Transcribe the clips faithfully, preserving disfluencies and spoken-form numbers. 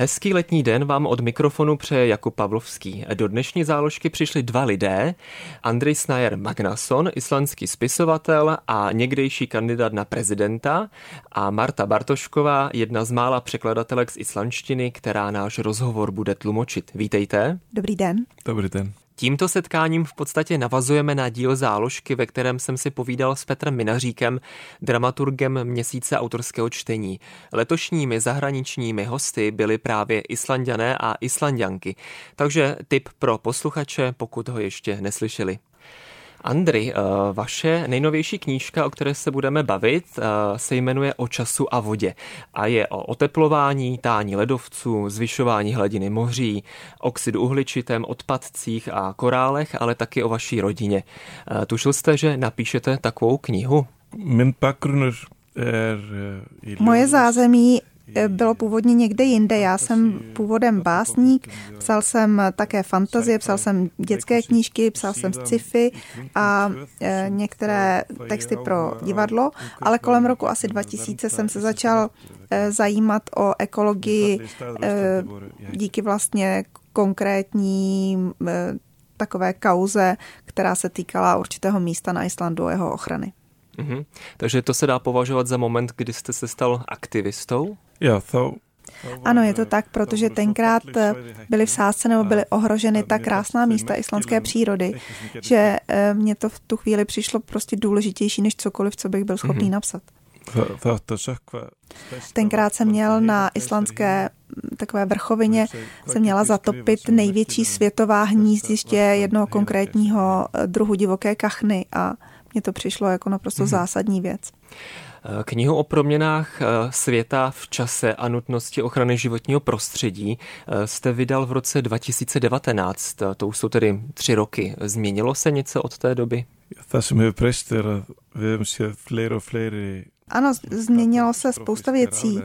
Hezký letní den vám od mikrofonu přeje Jakub Pavlovský. Do dnešní záložky přišli dva lidé. Andri Snær Magnason, islandský spisovatel a někdejší kandidát na prezidenta, a Marta Bartošková, jedna z mála překladatelek z islandštiny, která náš rozhovor bude tlumočit. Vítejte. Dobrý den. Dobrý den. Tímto setkáním v podstatě navazujeme na díl záložky, ve kterém jsem si povídal s Petrem Minaříkem, dramaturgem měsíce autorského čtení. Letošními zahraničními hosty byli právě Islanďané a Islanďanky. Takže tip pro posluchače, pokud ho ještě neslyšeli. Andri, vaše nejnovější knížka, o které se budeme bavit, se jmenuje O času a vodě a je o oteplování, tání ledovců, zvyšování hladiny moří, oxidu uhličitém, odpadcích a korálech, ale taky o vaší rodině. Tušil jste, že napíšete takovou knihu? Moje zázemí bylo původně někde jinde. Já jsem původem básník, psal jsem také fantazie, psal jsem dětské knížky, psal jsem sci-fi a některé texty pro divadlo, ale kolem roku asi dva tisíce jsem se začal zajímat o ekologii díky vlastně konkrétní takové kauze, která se týkala určitého místa na Islandu a jeho ochrany. Mm-hmm. Takže to se dá považovat za moment, kdy jste se stal aktivistou? Ano, je to tak, protože tenkrát byly v sázce nebo byly ohroženy ta krásná místa islandské přírody, že mě to v tu chvíli přišlo prostě důležitější než cokoliv, co bych byl schopný napsat. Tenkrát jsem měl na islandské takové vrchovině, jsem měla zatopit největší světová hnízdiště jednoho konkrétního druhu divoké kachny a mně to přišlo jako naprosto hmm. zásadní věc. Knihu o proměnách světa v čase a nutnosti ochrany životního prostředí jste vydal v roce dva tisíce devatenáct. To už jsou tedy tři roky. Změnilo se něco od té doby? Já jsem je přestěr, vím, že fléro fléry... Ano, změnilo se spousta věcí.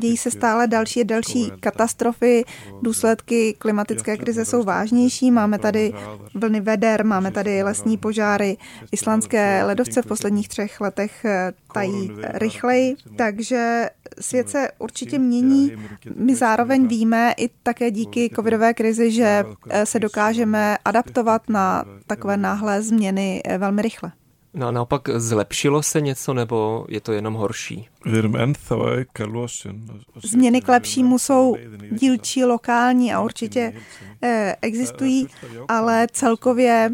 Dějí se stále další a další katastrofy, důsledky klimatické krize jsou vážnější, máme tady vlny veder, máme tady lesní požáry, islandské ledovce v posledních třech letech tají rychleji, takže svět se určitě mění. My zároveň víme i také díky covidové krizi, že se dokážeme adaptovat na takové náhlé změny velmi rychle. No a naopak zlepšilo se něco, nebo je to jenom horší? Změny k lepšímu jsou dílčí, lokální a určitě existují, ale celkově,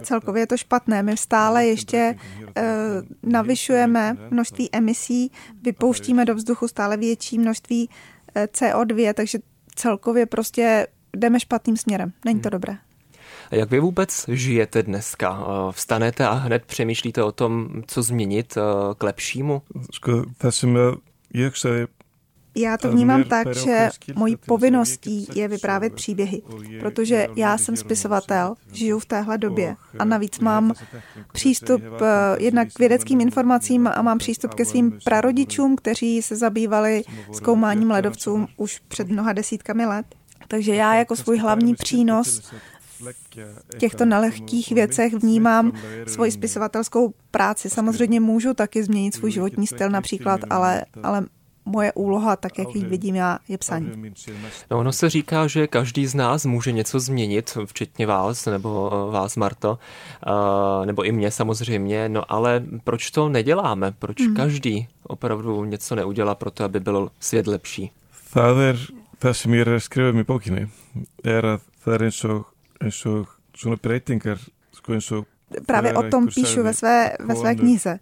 celkově je to špatné. My stále ještě navyšujeme množství emisí, vypouštíme do vzduchu stále větší množství C O dva, takže celkově prostě jdeme špatným směrem. Není to dobré. A jak vy vůbec žijete dneska? Vstanete a hned přemýšlíte o tom, co změnit k lepšímu? Já to vnímám tak, že mojí povinností je vyprávět příběhy, protože já jsem spisovatel, žiju v téhle době a navíc mám přístup jednak k vědeckým informacím a mám přístup ke svým prarodičům, kteří se zabývali zkoumáním ledovců už před mnoha desítkami let. Takže já jako svůj hlavní přínos v těchto nelehkých věcech vnímám svoji spisovatelskou práci. Samozřejmě můžu taky změnit svůj životní styl například, ale, ale moje úloha, tak jak ji vidím já, je psaní. No, ono se říká, že každý z nás může něco změnit, včetně vás, nebo vás, Marto, nebo i mě samozřejmě, no ale proč to neděláme? Proč mm. každý opravdu něco neudělá pro to, aby byl svět lepší? Father, það sem ég er að skrifa um í bókinni er að það er eins og Právě o tom píšu ve své, ve své knize,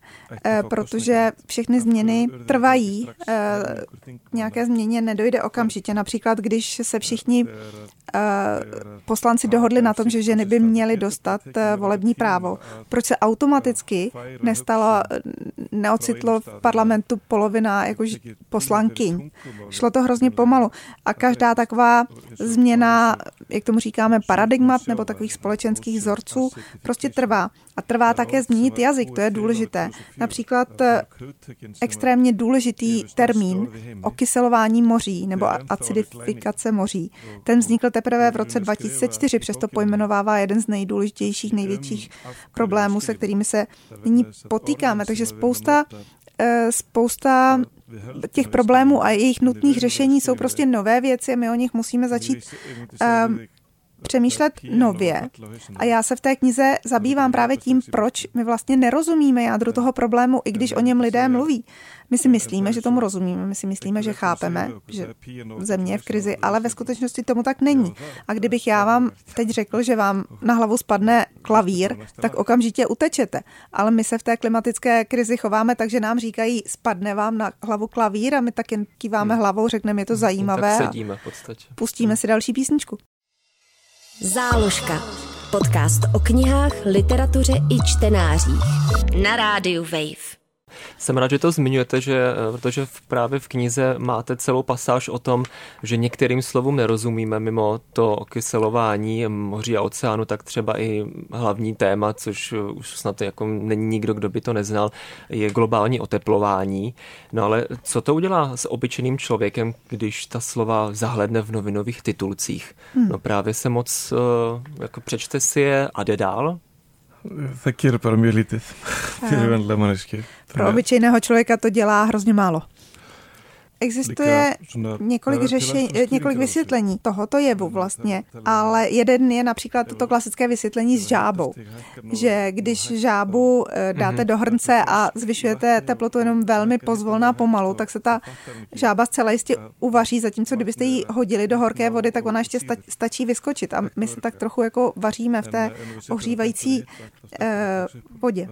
protože všechny změny trvají, k nějaké změně nedojde okamžitě. Například, když se všichni poslanci dohodli na tom, že ženy by měly dostat volební právo. Proč se automaticky nestalo, neocitlo v parlamentu polovina jako poslankyň? Šlo to hrozně pomalu. A každá taková změna, jak tomu říkáme, paradigmat nebo takových společenských vzorců, prostě trvá. trvá. A trvá také změnit jazyk, to je důležité. Například extrémně důležitý termín okyselování moří nebo acidifikace moří. Ten vznikl teprve v roce dva tisíce čtyři, přesto pojmenovává jeden z nejdůležitějších, největších problémů, se kterými se nyní potýkáme. Takže spousta, spousta těch problémů a jejich nutných řešení jsou prostě nové věci a my o nich musíme začít přemýšlet nově. A já se v té knize zabývám právě tím, proč my vlastně nerozumíme jádru toho problému, i když o něm lidé mluví. My si myslíme, že tomu rozumíme, my si myslíme, že chápeme, že země je v krizi, ale ve skutečnosti tomu tak není. A kdybych já vám teď řekl, že vám na hlavu spadne klavír, tak okamžitě utečete. Ale my se v té klimatické krizi chováme, takže nám říkají, spadne vám na hlavu klavír a my tak jen kýváme hlavou, řekneme, je to zajímavé a pustíme si další písničku. Záložka. Podcast o knihách, literatuře i čtenářích. Na rádiu Wave. Jsem rád, že to zmiňujete, že, protože v, právě v knize máte celou pasáž o tom, že některým slovům nerozumíme mimo to okyselování moří a oceánu, tak třeba i hlavní téma, což už snad jako není nikdo, kdo by to neznal, je globální oteplování. No ale co to udělá s obyčejným člověkem, když ta slova zahledne v novinových titulcích? Hmm. No právě se moc, jako přečte si je a jde dál. Taky pro mě lítec. Pro obyčejného člověka to dělá hrozně málo. Existuje několik řešení, několik vysvětlení tohoto jevu vlastně, ale jeden je například toto klasické vysvětlení s žábou, že když žábu dáte do hrnce a zvyšujete teplotu jenom velmi pozvolna pomalu, tak se ta žába zcela jistě uvaří, zatímco kdybyste ji hodili do horké vody, tak ona ještě stačí vyskočit a my se tak trochu jako vaříme v té ohřívající eh, vodě.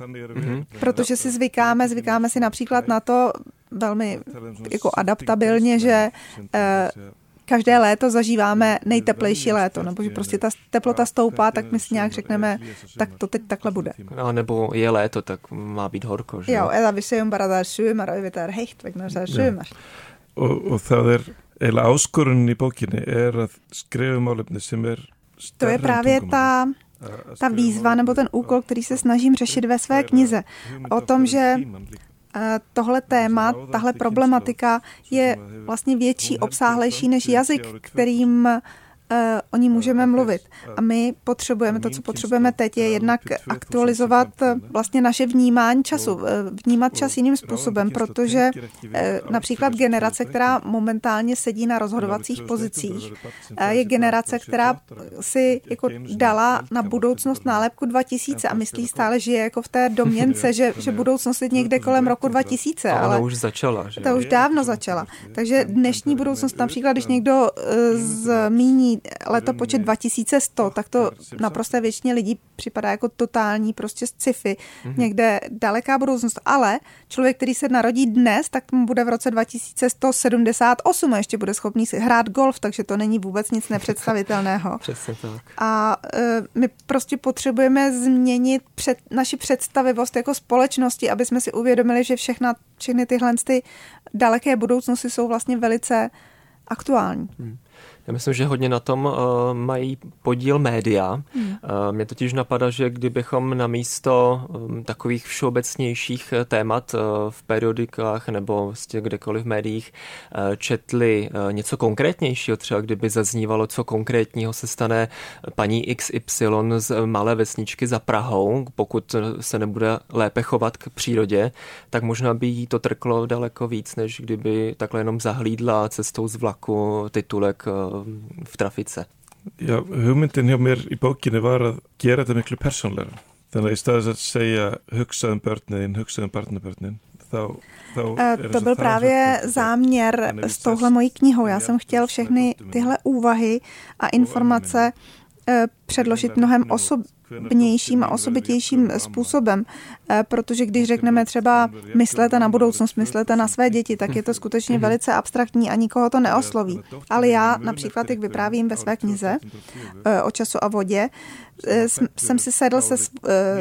Mm-hmm. Protože si zvykáme, zvykáme si například na to velmi jako adaptabilně, že eh, každé léto zažíváme nejteplejší léto, nebo že prostě ta teplota stoupá, tak my si nějak řekneme, tak to teď takhle bude. A nebo je léto, tak má být horko, že? Jo, eða við segjum bara það er sumar og við það er heitt vegna það er sumar. Og það er eða áskorunin í bókinni er að skrifum álefni sem er to je právě ta ta výzva nebo ten úkol, který se snažím řešit ve své knize. O tom, že tohle téma, tahle problematika je vlastně větší, obsáhlejší než jazyk, kterým uh, o ní můžeme mluvit. A my potřebujeme, to, co potřebujeme teď, je jednak aktualizovat vlastně naše vnímání času, vnímat čas jiným způsobem, protože uh, například generace, která momentálně sedí na rozhodovacích pozicích, uh, je generace, která si jako dala na budoucnost nálepku dva tisíce a myslí stále, že je jako v té domněnce, že, že budoucnost je někde kolem roku dva tisíce. Ale, ale už začala. Že? Ta už dávno začala. Takže dnešní budoucnost, například, když někdo uh, zmíní letopočet dva tisíce sto, tak to naprosto většině lidí připadá jako totální prostě sci-fi, někde daleká budoucnost, ale člověk, který se narodí dnes, tak mu bude v roce dva tisíce sto sedmdesát osm a ještě bude schopný si hrát golf, takže to není vůbec nic nepředstavitelného. Přesně tak. A uh, my prostě potřebujeme změnit před, naši představivost jako společnosti, aby jsme si uvědomili, že všechna, všechny tyhle ty daleké budoucnosti jsou vlastně velice aktuální. Hmm. Já myslím, že hodně na tom uh, mají podíl média. Mm. Uh, mě totiž napadá, že kdybychom namísto um, takových všeobecnějších témat uh, v periodikách nebo vlastně kdekoliv v médiích uh, četli uh, něco konkrétnějšího, třeba kdyby zaznívalo, co konkrétního se stane paní iks ypsilon z malé vesničky za Prahou, pokud se nebude lépe chovat k přírodě, tak možná by jí to trklo daleko víc, než kdyby takhle jenom zahlídla cestou z vlaku titulek v trafice. Já, hugmyndin hjá mér í bókinni var að gera þetta miklu persónlegra. Þannig að í staðis að segja hugsaðum börnin, hugsaðum barnabörnin. To byl právě záměr s touhle mojí knihou. Já jsem chtěl všechny tyhle úvahy a informace předložit mnohem osobnějším a osobitějším způsobem, protože když řekneme třeba myslete na budoucnost, myslete na své děti, tak je to skutečně velice abstraktní a nikoho to neosloví. Ale já například, jak vyprávím ve své knize O času a vodě, jsem si sedl se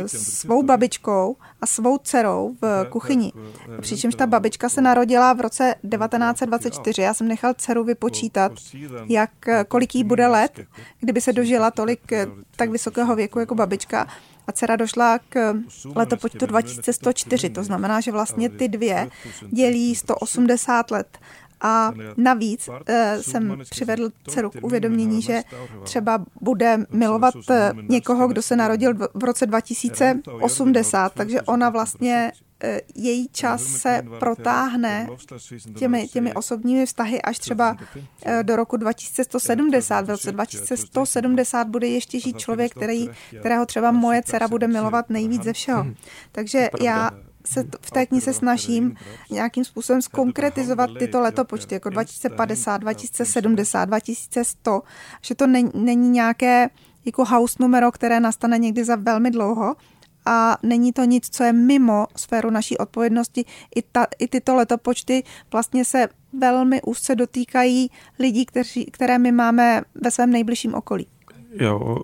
svou babičkou a svou dcerou v kuchyni. Přičemž ta babička se narodila v roce devatenáct dvacet čtyři. Já jsem nechal dceru vypočítat, jak, kolik jí bude let, kdyby se dožila tolik tak vysokého věku, jako jako babička a dcera došla k letopočtu dva tisíce sto čtyři, to znamená, že vlastně ty dvě dělí sto osmdesát let. A navíc eh, jsem přivedl dceru k uvědomění, že třeba bude milovat někoho, kdo se narodil v roce dva tisíce osmdesát, takže ona vlastně, eh, její čas se protáhne těmi, těmi osobními vztahy až třeba eh, do roku dva tisíce sto sedmdesát. V roce dva tisíce sto sedmdesát bude ještě žít člověk, který, kterého třeba moje dcera bude milovat nejvíc ze všeho. Takže já se v té knize snažím nějakým způsobem zkonkretizovat tyto letopočty, jako dva tisíce padesát, dva tisíce sedmdesát, dva tisíce sto, že to není nějaké jako house numero, které nastane někdy za velmi dlouho a není to nic, co je mimo sféru naší odpovědnosti. I, ta, i tyto letopočty vlastně se velmi úzce dotýkají lidí, kteří, které my máme ve svém nejbližším okolí. Jo,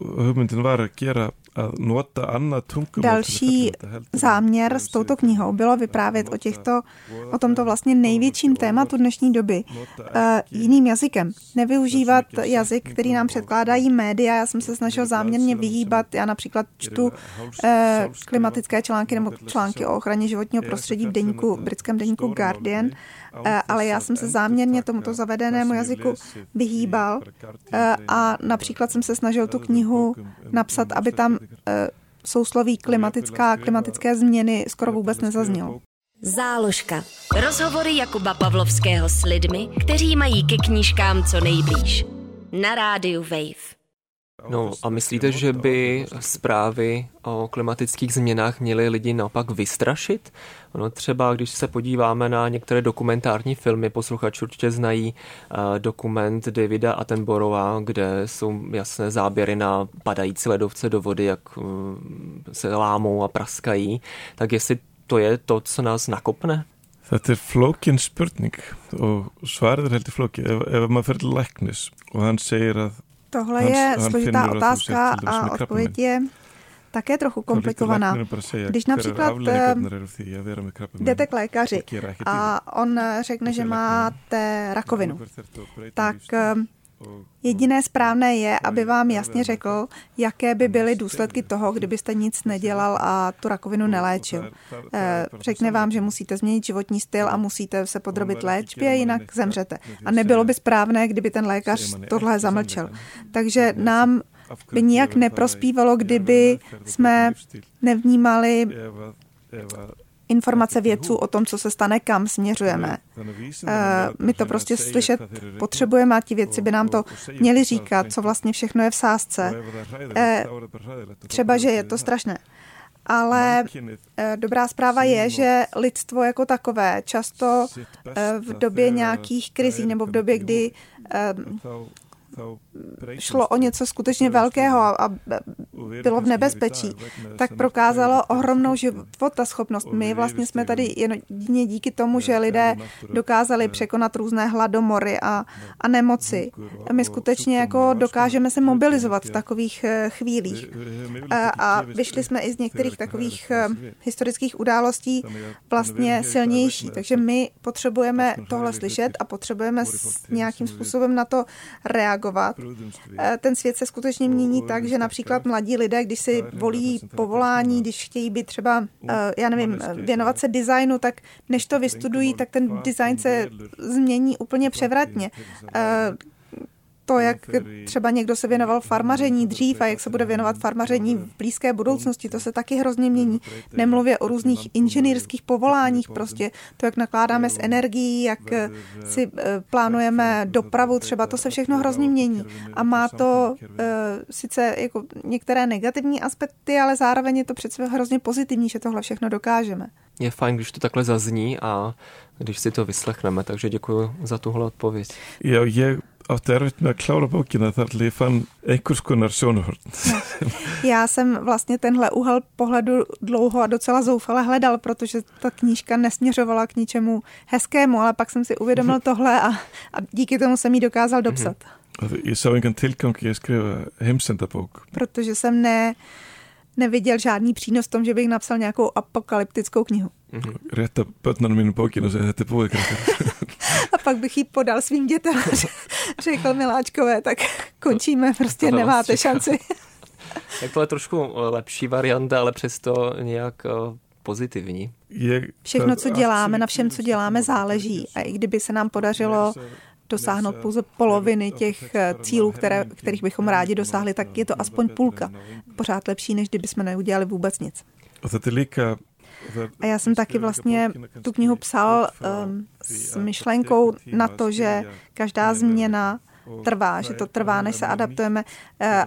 další záměr s touto knihou bylo vyprávět o těchto, o tomto vlastně největším tématu dnešní doby uh, jiným jazykem. Nevyužívat jazyk, který nám předkládají média. Já jsem se snažil záměrně vyhýbat. Já například čtu uh, klimatické články nebo články o ochraně životního prostředí v deníku, britském deníku Guardian, uh, ale já jsem se záměrně tomuto zavedenému jazyku vyhýbal uh, a například jsem se snažil tu knihu napsat, aby tam sousloví klimatická, klimatické změny skoro vůbec nezaznělo. Záložka. Rozhovory Jakuba Pavlovského s lidmi, kteří mají ke knížkám co nejblíž. Na rádiu Wave. No a myslíte, že by zprávy o klimatických změnách měly lidi naopak vystrašit? No třeba, když se podíváme na některé dokumentární filmy, posluchači určitě znají uh, dokument Davida Attenborougha, kde jsou jasné záběry na padající ledovce do vody, jak uh, se lámou a praskají. Tak jestli to je to, co nás nakopne? Þetta er flókin spurning og svarið er heldur flókið ef, ef maður fer til læknis og hann segir að Tohle je složitá otázka a odpověď je také trochu komplikovaná. Když například jdete k lékaři a on řekne, že máte rakovinu, tak jediné správné je, aby vám jasně řekl, jaké by byly důsledky toho, kdybyste nic nedělal a tu rakovinu neléčil. Řekne vám, že musíte změnit životní styl a musíte se podrobit léčbě, jinak zemřete. A nebylo by správné, kdyby ten lékař tohle zamlčel. Takže nám by nijak neprospívalo, kdyby jsme nevnímali informace vědců o tom, co se stane, kam směřujeme. My to prostě slyšet potřebujeme a ti vědci by nám to měli říkat, co vlastně všechno je v sázce. Třeba, že je to strašné. Ale dobrá zpráva je, že lidstvo jako takové často v době nějakých krizí nebo v době, kdy šlo o něco skutečně velkého a bylo v nebezpečí, tak prokázalo ohromnou životaschopnost. My vlastně jsme tady jedině díky tomu, že lidé dokázali překonat různé hladomory a, a nemoci. My skutečně jako dokážeme se mobilizovat v takových chvílích. A, a vyšli jsme i z některých takových historických událostí vlastně silnější. Takže my potřebujeme tohle slyšet a potřebujeme nějakým způsobem na to reagovat. Ten svět se skutečně mění tak, že například mladí lidé, když si volí povolání, když chtějí být třeba, já nevím, věnovat se designu, tak než to vystudují, tak ten design se změní úplně převratně. To, jak třeba někdo se věnoval farmaření dřív a jak se bude věnovat farmaření v blízké budoucnosti, to se taky hrozně mění. Nemluvě o různých inženýrských povoláních prostě. To, jak nakládáme s energií, jak si plánujeme dopravu třeba, to se všechno hrozně mění. A má to uh, sice jako některé negativní aspekty, ale zároveň je to přece hrozně pozitivní, že tohle všechno dokážeme. Je fajn, když to takhle zazní a když si to vyslechneme, takže děkuji za tuhle odpověď. Jo, je átti erfitt með að klára bókina þar til ég fann einhvers konar sjónhorn. Já jsem vlastně tenhle úhel pohledu dlouho a docela zoufale hledal, protože ta knížka nesměřovala k ničemu hezkému, ale pak jsem si uvědomil tohle a, a díky tomu jsem ji dokázal dopsat. Ég sá engan tilgang í að skrifa heimsendabók. Protože jsem ne, neviděl žádný přínos v tom, že bych napsal nějakou apokalyptickou knihu. Greta Thunberg minu bókina sem þetta er búið krakkar. A pak bych ji podal svým dětem, řekl miláčkové, tak končíme, prostě nemáte šanci. Tak tohle je trošku lepší varianta, ale přesto nějak pozitivní. Všechno, co děláme, na všem, co děláme, záleží. A i kdyby se nám podařilo dosáhnout pouze poloviny těch cílů, které, kterých bychom rádi dosáhli, tak je to aspoň půlka. Pořád lepší, než kdyby jsme neudělali vůbec nic. A já jsem taky vlastně tu knihu psal um, s myšlenkou na to, že každá změna trvá, že to trvá, než se adaptujeme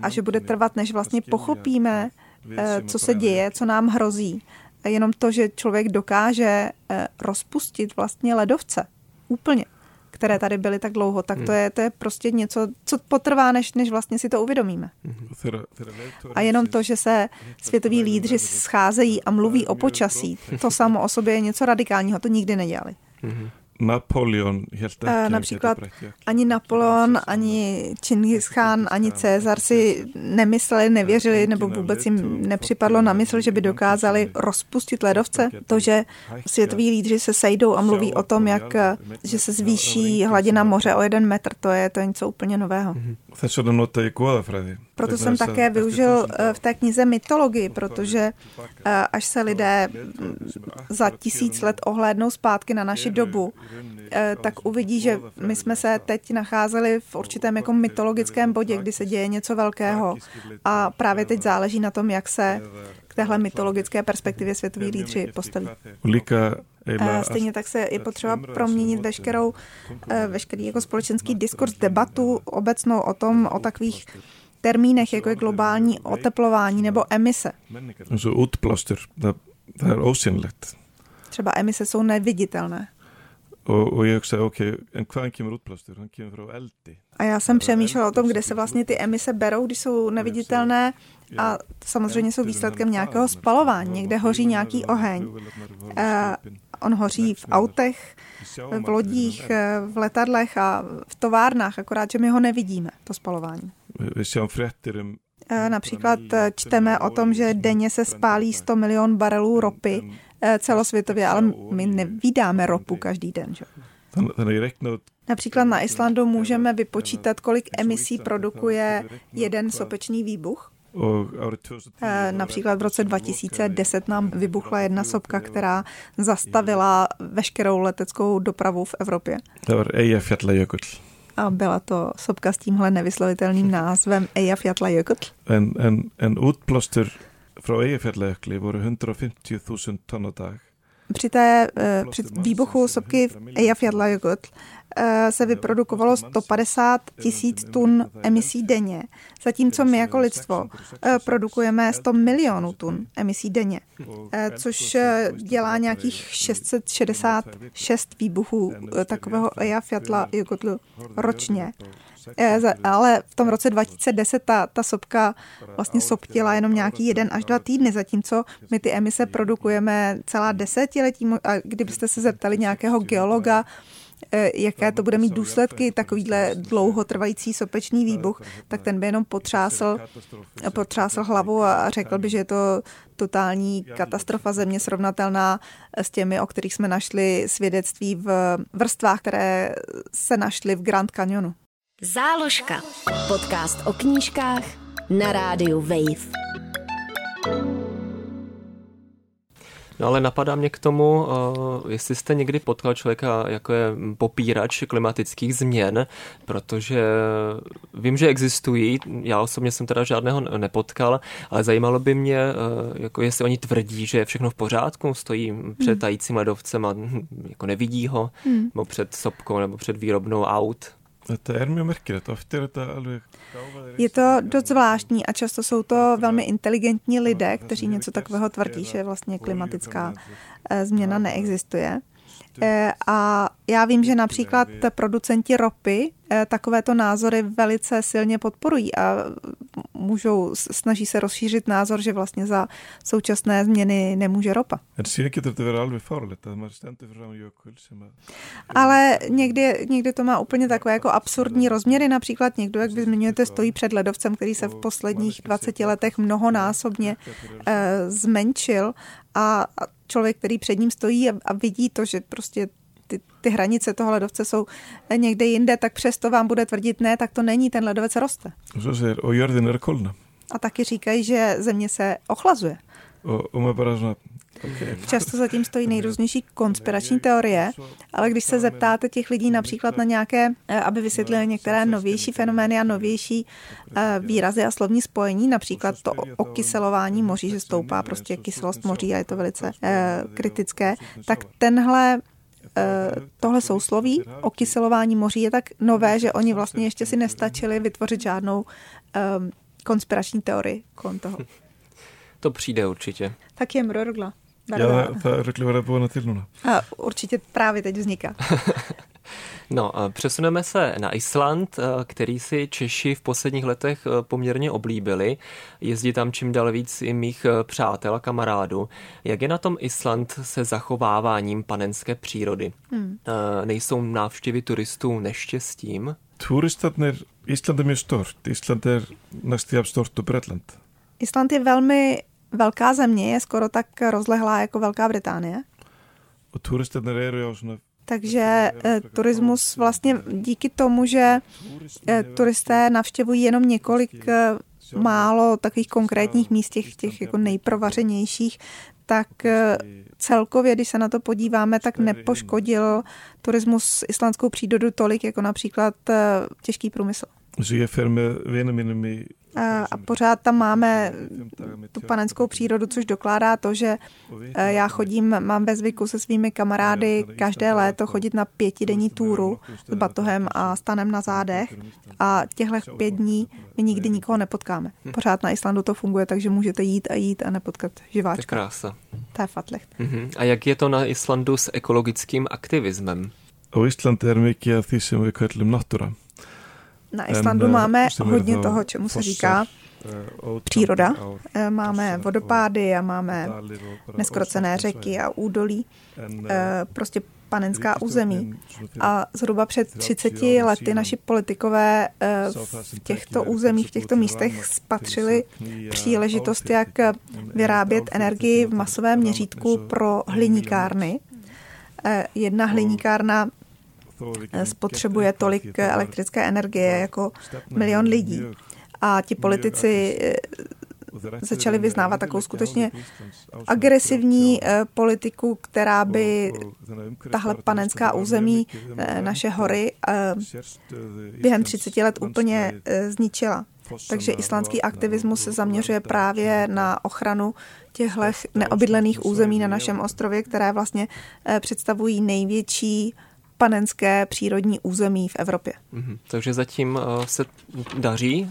a že bude trvat, než vlastně pochopíme, co se děje, co nám hrozí. Jenom to, že člověk dokáže rozpustit vlastně ledovce úplně, které tady byly tak dlouho, tak to je, to je prostě něco, co potrvá, než, než vlastně si to uvědomíme. A jenom to, že se světoví lídři scházejí a mluví o počasí, to samo o sobě je něco radikálního, to nikdy nedělali. Napoleon, například ani Napoleon, ani Čingis Chán, ani César si nemysleli, nevěřili, nebo vůbec jim nepřipadlo na mysl, že by dokázali rozpustit ledovce. To, že světoví lídři se sejdou a mluví o tom, jak, že se zvýší hladina moře o jeden metr, to je, to je něco úplně nového. Proto jsem také využil v té knize mytologii, protože až se lidé za tisíc let ohlédnou zpátky na naši dobu, tak uvidí, že my jsme se teď nacházeli v určitém jako mytologickém bodě, kdy se děje něco velkého a právě teď záleží na tom, jak se k téhle mytologické perspektivě světoví lídři postaví. Stejně tak se je potřeba proměnit veškerou, veškerý jako společenský diskurs, debatu obecnou o tom, o takových termínech, jako je globální oteplování nebo emise. Třeba emise jsou neviditelné. A já jsem přemýšlela o tom, kde se vlastně ty emise berou, když jsou neviditelné a samozřejmě jsou výsledkem nějakého spalování. Někde hoří nějaký oheň. On hoří v autech, v lodích, v letadlech a v továrnách, akorát, že my ho nevidíme, to spalování. Například čteme o tom, že denně se spálí sto milionů barelů ropy celosvětově, ale my nevídáme ropu každý den. Že? Například na Islandu můžeme vypočítat, kolik emisí produkuje jeden sopečný výbuch. Například v roce dva tisíce deset nám vybuchla jedna sopka, která zastavila veškerou leteckou dopravu v Evropě. Eyjafjallajökull. A byla to sopka s tímhle nevyslovitelným názvem Eyjafjallajökull. En, en, en útblástur frá Eyjafjallajökulli voru sto padesát tisíc tonn á dag. Při té uh, při výbuchu sopky v Eyjafjallajökull uh, se vyprodukovalo sto padesát tisíc tun emisí denně, zatímco my jako lidstvo uh, produkujeme sto milionů tun emisí denně, uh, což uh, dělá nějakých šest set šedesát šest výbuchů uh, takového Eyjafjallajökullu ročně. Ale v tom roce dva tisíce deset ta, ta sopka vlastně soptila jenom nějaký jeden až dva týdny, zatímco my ty emise produkujeme celá desetiletí. A kdybyste se zeptali nějakého geologa, jaké to bude mít důsledky, takovýhle dlouhotrvající sopečný výbuch, tak ten by jenom potřásl, potřásl hlavou a řekl by, že je to totální katastrofa země srovnatelná s těmi, o kterých jsme našli svědectví v vrstvách, které se našly v Grand Canyonu. Záložka. Podcast o knížkách na rádiu Wave. No ale napadá mě k tomu, jestli jste někdy potkal člověka, jako je popírač klimatických změn, protože vím, že existují, já osobně jsem teda žádného nepotkal, ale zajímalo by mě, jako jestli oni tvrdí, že je všechno v pořádku, stojí před tajícím ledovcem a jako nevidí ho, hmm. nebo před sopkou, nebo před výrobnou aut. Je to dost zvláštní a často jsou to velmi inteligentní lidé, kteří něco takového tvrdí, že vlastně klimatická změna neexistuje. A já vím, že například producenti ropy takovéto názory velice silně podporují a můžou, snaží se rozšířit názor, že vlastně za současné změny nemůže ropa. Ale někdy, někdy to má úplně takové jako absurdní rozměry, například někdo, jak vy zmiňujete, stojí před ledovcem, který se v posledních dvaceti letech mnohonásobně eh, zmenšil a člověk, který před ním stojí a vidí to, že prostě ty, ty hranice toho ledovce jsou někde jinde, tak přesto vám bude tvrdit, ne, tak to není, ten ledovec roste. A taky říkají, že země se ochlazuje. Často zatím stojí nejrůznější konspirační teorie, ale když se zeptáte těch lidí například na nějaké, aby vysvětlili některé novější fenomény a novější výrazy a slovní spojení, například to okyselování moří, že stoupá prostě kyselost moří a je to velice kritické, tak tenhle tohle sousloví okyselování moří je tak nové, že oni vlastně ještě si nestačili vytvořit žádnou konspirační teorii kolem toho. To přijde určitě. Tak je mrorgla. Já ta řekla byla na týdnu. A určitě právě teď vzniká. No, přesuneme se na Island, který si Češi v posledních letech poměrně oblíbili. Jezdí tam čím dál víc i mých přátel a kamarádů. Jak je na tom Island se zachováváním panenské přírody? Hmm. Nejsou návštěvy turistů neštěstím? Turistatner Islandem je stort. Island je nastěv stortu Bretland. Island je velmi velká země, je skoro tak rozlehlá jako Velká Británie. Takže eh, turismus vlastně díky tomu, že eh, turisté navštěvují jenom několik eh, málo takových konkrétních míst, těch, těch jako nejprovařenějších, tak eh, celkově, když se na to podíváme, tak nepoškodil turismus islandskou přírodu tolik, jako například eh, těžký průmysl. Žije firmy věnými. A pořád tam máme tu panenskou přírodu, což dokládá to, že já chodím, mám ve zvyku se svými kamarády každé léto chodit na pětidenní túru s batohem a stanem na zádech a těchto pět dní my nikdy nikoho nepotkáme. Pořád na Islandu to funguje, takže můžete jít a jít a nepotkat živáčka. To je krása. To je fatlicht. Uh-huh. A jak je to na Islandu s ekologickým aktivismem? O Island je mikið af því sem við köllum náttúra. Na Islandu máme hodně toho, čemu se říká příroda. Máme vodopády a máme neskrocené řeky a údolí, prostě panenská území. A zhruba před třiceti lety naši politikové v těchto územích, v těchto místech spatřili příležitost, jak vyrábět energii v masovém měřítku pro hliníkárny. Jedna hliníkárna spotřebuje tolik elektrické energie jako milion lidí. A ti politici začali vyznávat takovou skutečně agresivní politiku, která by tahle panenská území, naše hory, během třiceti let úplně zničila. Takže islandský aktivismus se zaměřuje právě na ochranu těchto neobydlených území na našem ostrově, které vlastně představují největší panenské přírodní území v Evropě. Mm-hmm. Takže zatím uh, se daří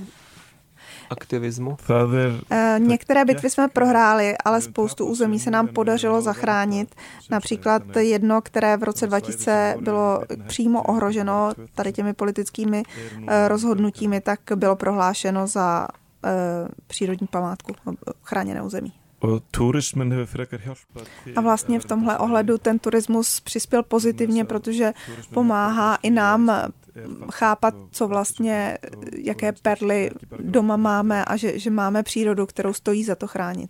aktivismu? E, některé bitvy jsme prohráli, ale spoustu území se nám podařilo zachránit. Například jedno, které v roce dva tisíce bylo přímo ohroženo tady těmi politickými uh, rozhodnutími, tak bylo prohlášeno za uh, přírodní památku, chráněné území. A vlastně v tomhle ohledu ten turismus přispěl pozitivně, protože pomáhá i nám chápat, co vlastně, jaké perly doma máme a že, že máme přírodu, kterou stojí za to chránit.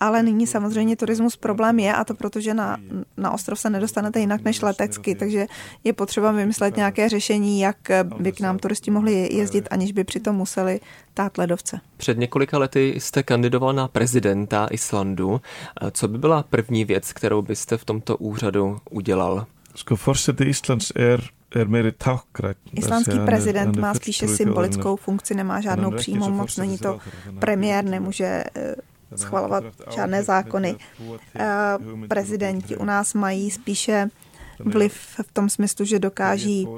Ale nyní samozřejmě turismus problém je, a to protože na, na ostrov se nedostanete jinak než letecky, takže je potřeba vymyslet nějaké řešení, jak by k nám turisti mohli jezdit, aniž by přitom museli tát ledovce. Před několika lety jste kandidoval na prezidenta Islandu. Co by byla první věc, kterou byste v tomto úřadu udělal? Forseti Islands er Islandský prezident má spíše symbolickou funkci, nemá žádnou přímou moc, není to premiér, nemůže schvalovat žádné zákony. Prezidenti u nás mají spíše vliv v tom smyslu, že dokáží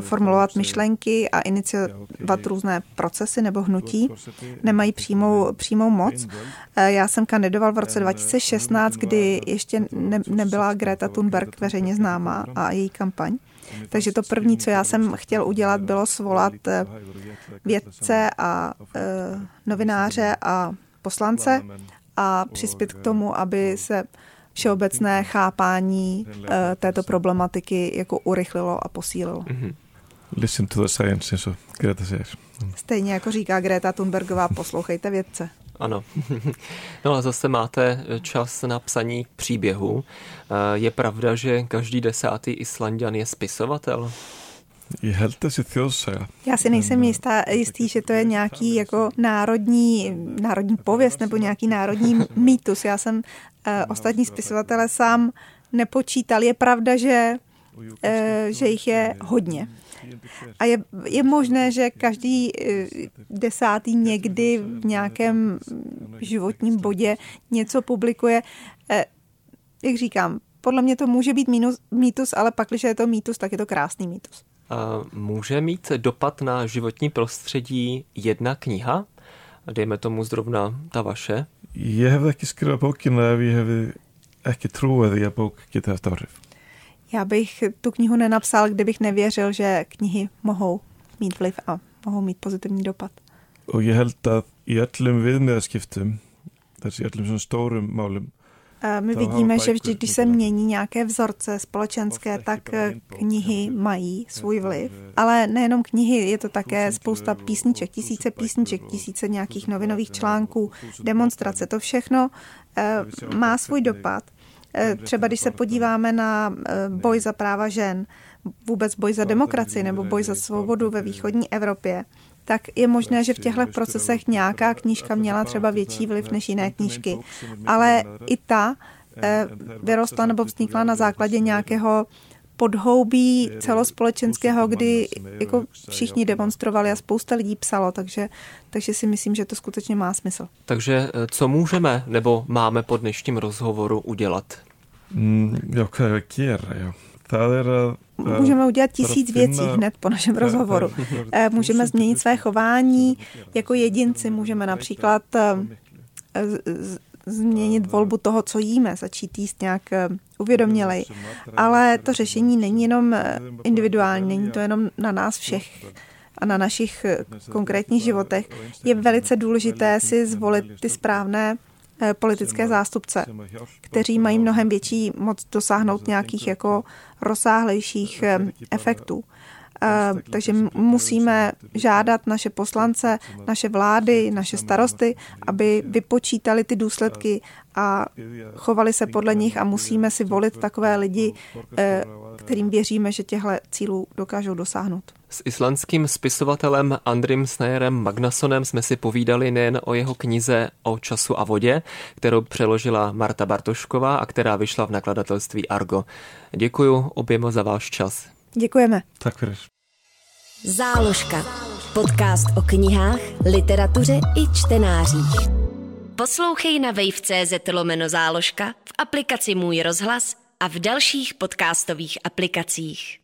formulovat myšlenky a iniciovat různé procesy nebo hnutí. Nemají přímou, přímou moc. Já jsem kandidoval v roce dva tisíce šestnáct, kdy ještě nebyla Greta Thunberg veřejně známá a její kampaň. Takže to první, co já jsem chtěl udělat, bylo svolat vědce a novináře a poslance a přispět k tomu, aby se všeobecné chápání této problematiky jako urychlilo a posílilo. Mm-hmm. Listen to the science, so Greta says. Stejně jako říká Greta Thunbergová, poslouchejte vědce. Ano. No a zase máte čas na psaní příběhu. Je pravda, že každý desátý Islanďan je spisovatel? Já si nejsem jistá, jistý, že to je nějaký jako národní, národní pověst nebo nějaký národní mýtus. Já jsem eh, ostatní spisovatele sám nepočítal. Je pravda, že, eh, že jich je hodně. A je, je možné, že každý desátý někdy v nějakém životním bodě něco publikuje. Eh, jak říkám, podle mě to může být mínus, mýtus, ale pak, když je to mýtus, tak je to krásný mýtus. A může mít dopad na životní prostředí jedna kniha? Dejme tomu zrovna ta vaše. Já jsem taky skvělá pokyna, já jsem taky trůvedý pokyna, která stavří. Já bych tu knihu nenapsal, kdybych nevěřil, že knihy mohou mít vliv a mohou mít pozitivní dopad. A já held att i allum viðmiðaskiptum, þessi allum svona stórum málum. My vidíme, že vždy, když se mění nějaké vzorce společenské, tak knihy mají svůj vliv. Ale nejenom knihy, je to také spousta písniček, tisíce písniček, tisíce nějakých novinových článků, demonstrace, to všechno má svůj dopad. Třeba když se podíváme na boj za práva žen, vůbec boj za demokracii nebo boj za svobodu ve východní Evropě, tak je možné, že v těchto procesech nějaká knížka měla třeba větší vliv než jiné knížky. Ale i ta vyrostla nebo vznikla na základě nějakého podhoubí celospolečenského, kdy jako všichni demonstrovali a spousta lidí psalo, takže, takže si myslím, že to skutečně má smysl. Takže co můžeme nebo máme po dnešním rozhovoru udělat? Můžeme udělat tisíc věcí hned po našem rozhovoru. Můžeme změnit své chování jako jedinci, můžeme například z- změnit volbu toho, co jíme, začít jíst nějak uvědomělej. Ale to řešení není jenom individuální, není to jenom na nás všech a na našich konkrétních životech. Je velice důležité si zvolit ty správné politické zástupce, kteří mají mnohem větší moc dosáhnout nějakých jako rozsáhlejších efektů. Takže musíme žádat naše poslance, naše vlády, naše starosty, aby vypočítali ty důsledky a chovali se podle nich a musíme si volit takové lidi, kterým věříme, že těchto cílů dokážou dosáhnout. S islandským spisovatelem Andrim Snærem Magnasonem jsme si povídali nejen o jeho knize O času a vodě, kterou přeložila Marta Bartošková a která vyšla v nakladatelství Argo. Děkuji oběma za váš čas. Děkujeme. Tak věř. Záložka. Podcast o knihách, literatuře i čtenářích. Poslouchej na wave.cz lomeno záložka v aplikaci Můj rozhlas a v dalších podcastových aplikacích.